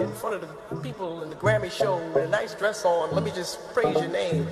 In front of the people in the Grammy show with a nice dress on, let me just praise your name.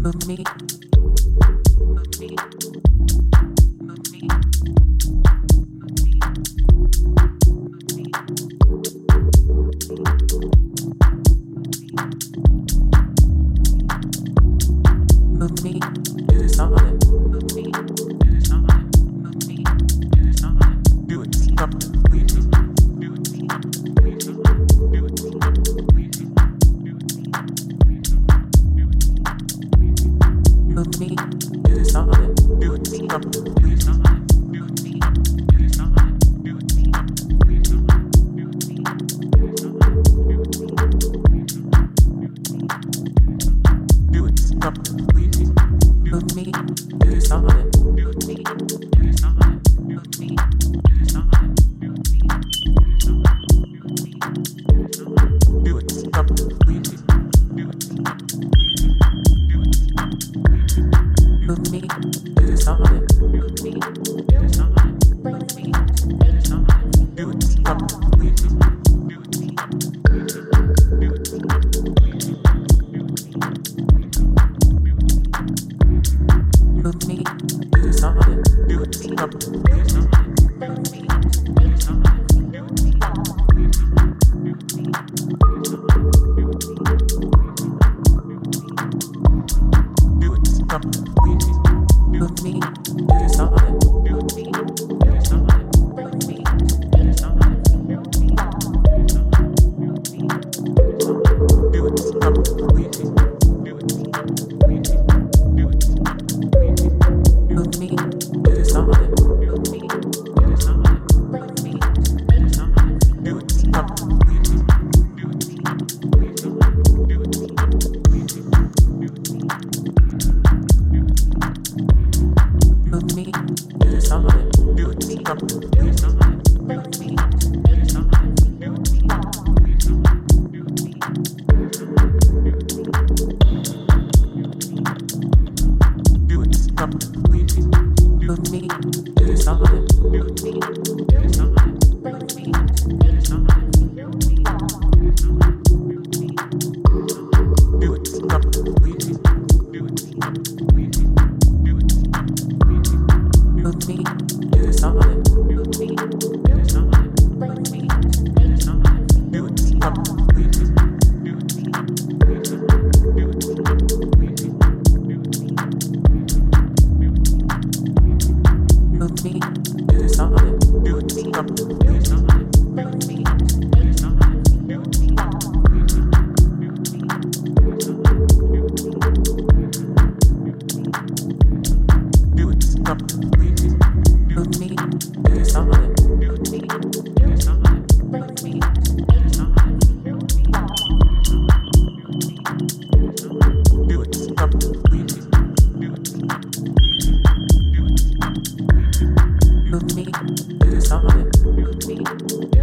Move me, do something. Move me.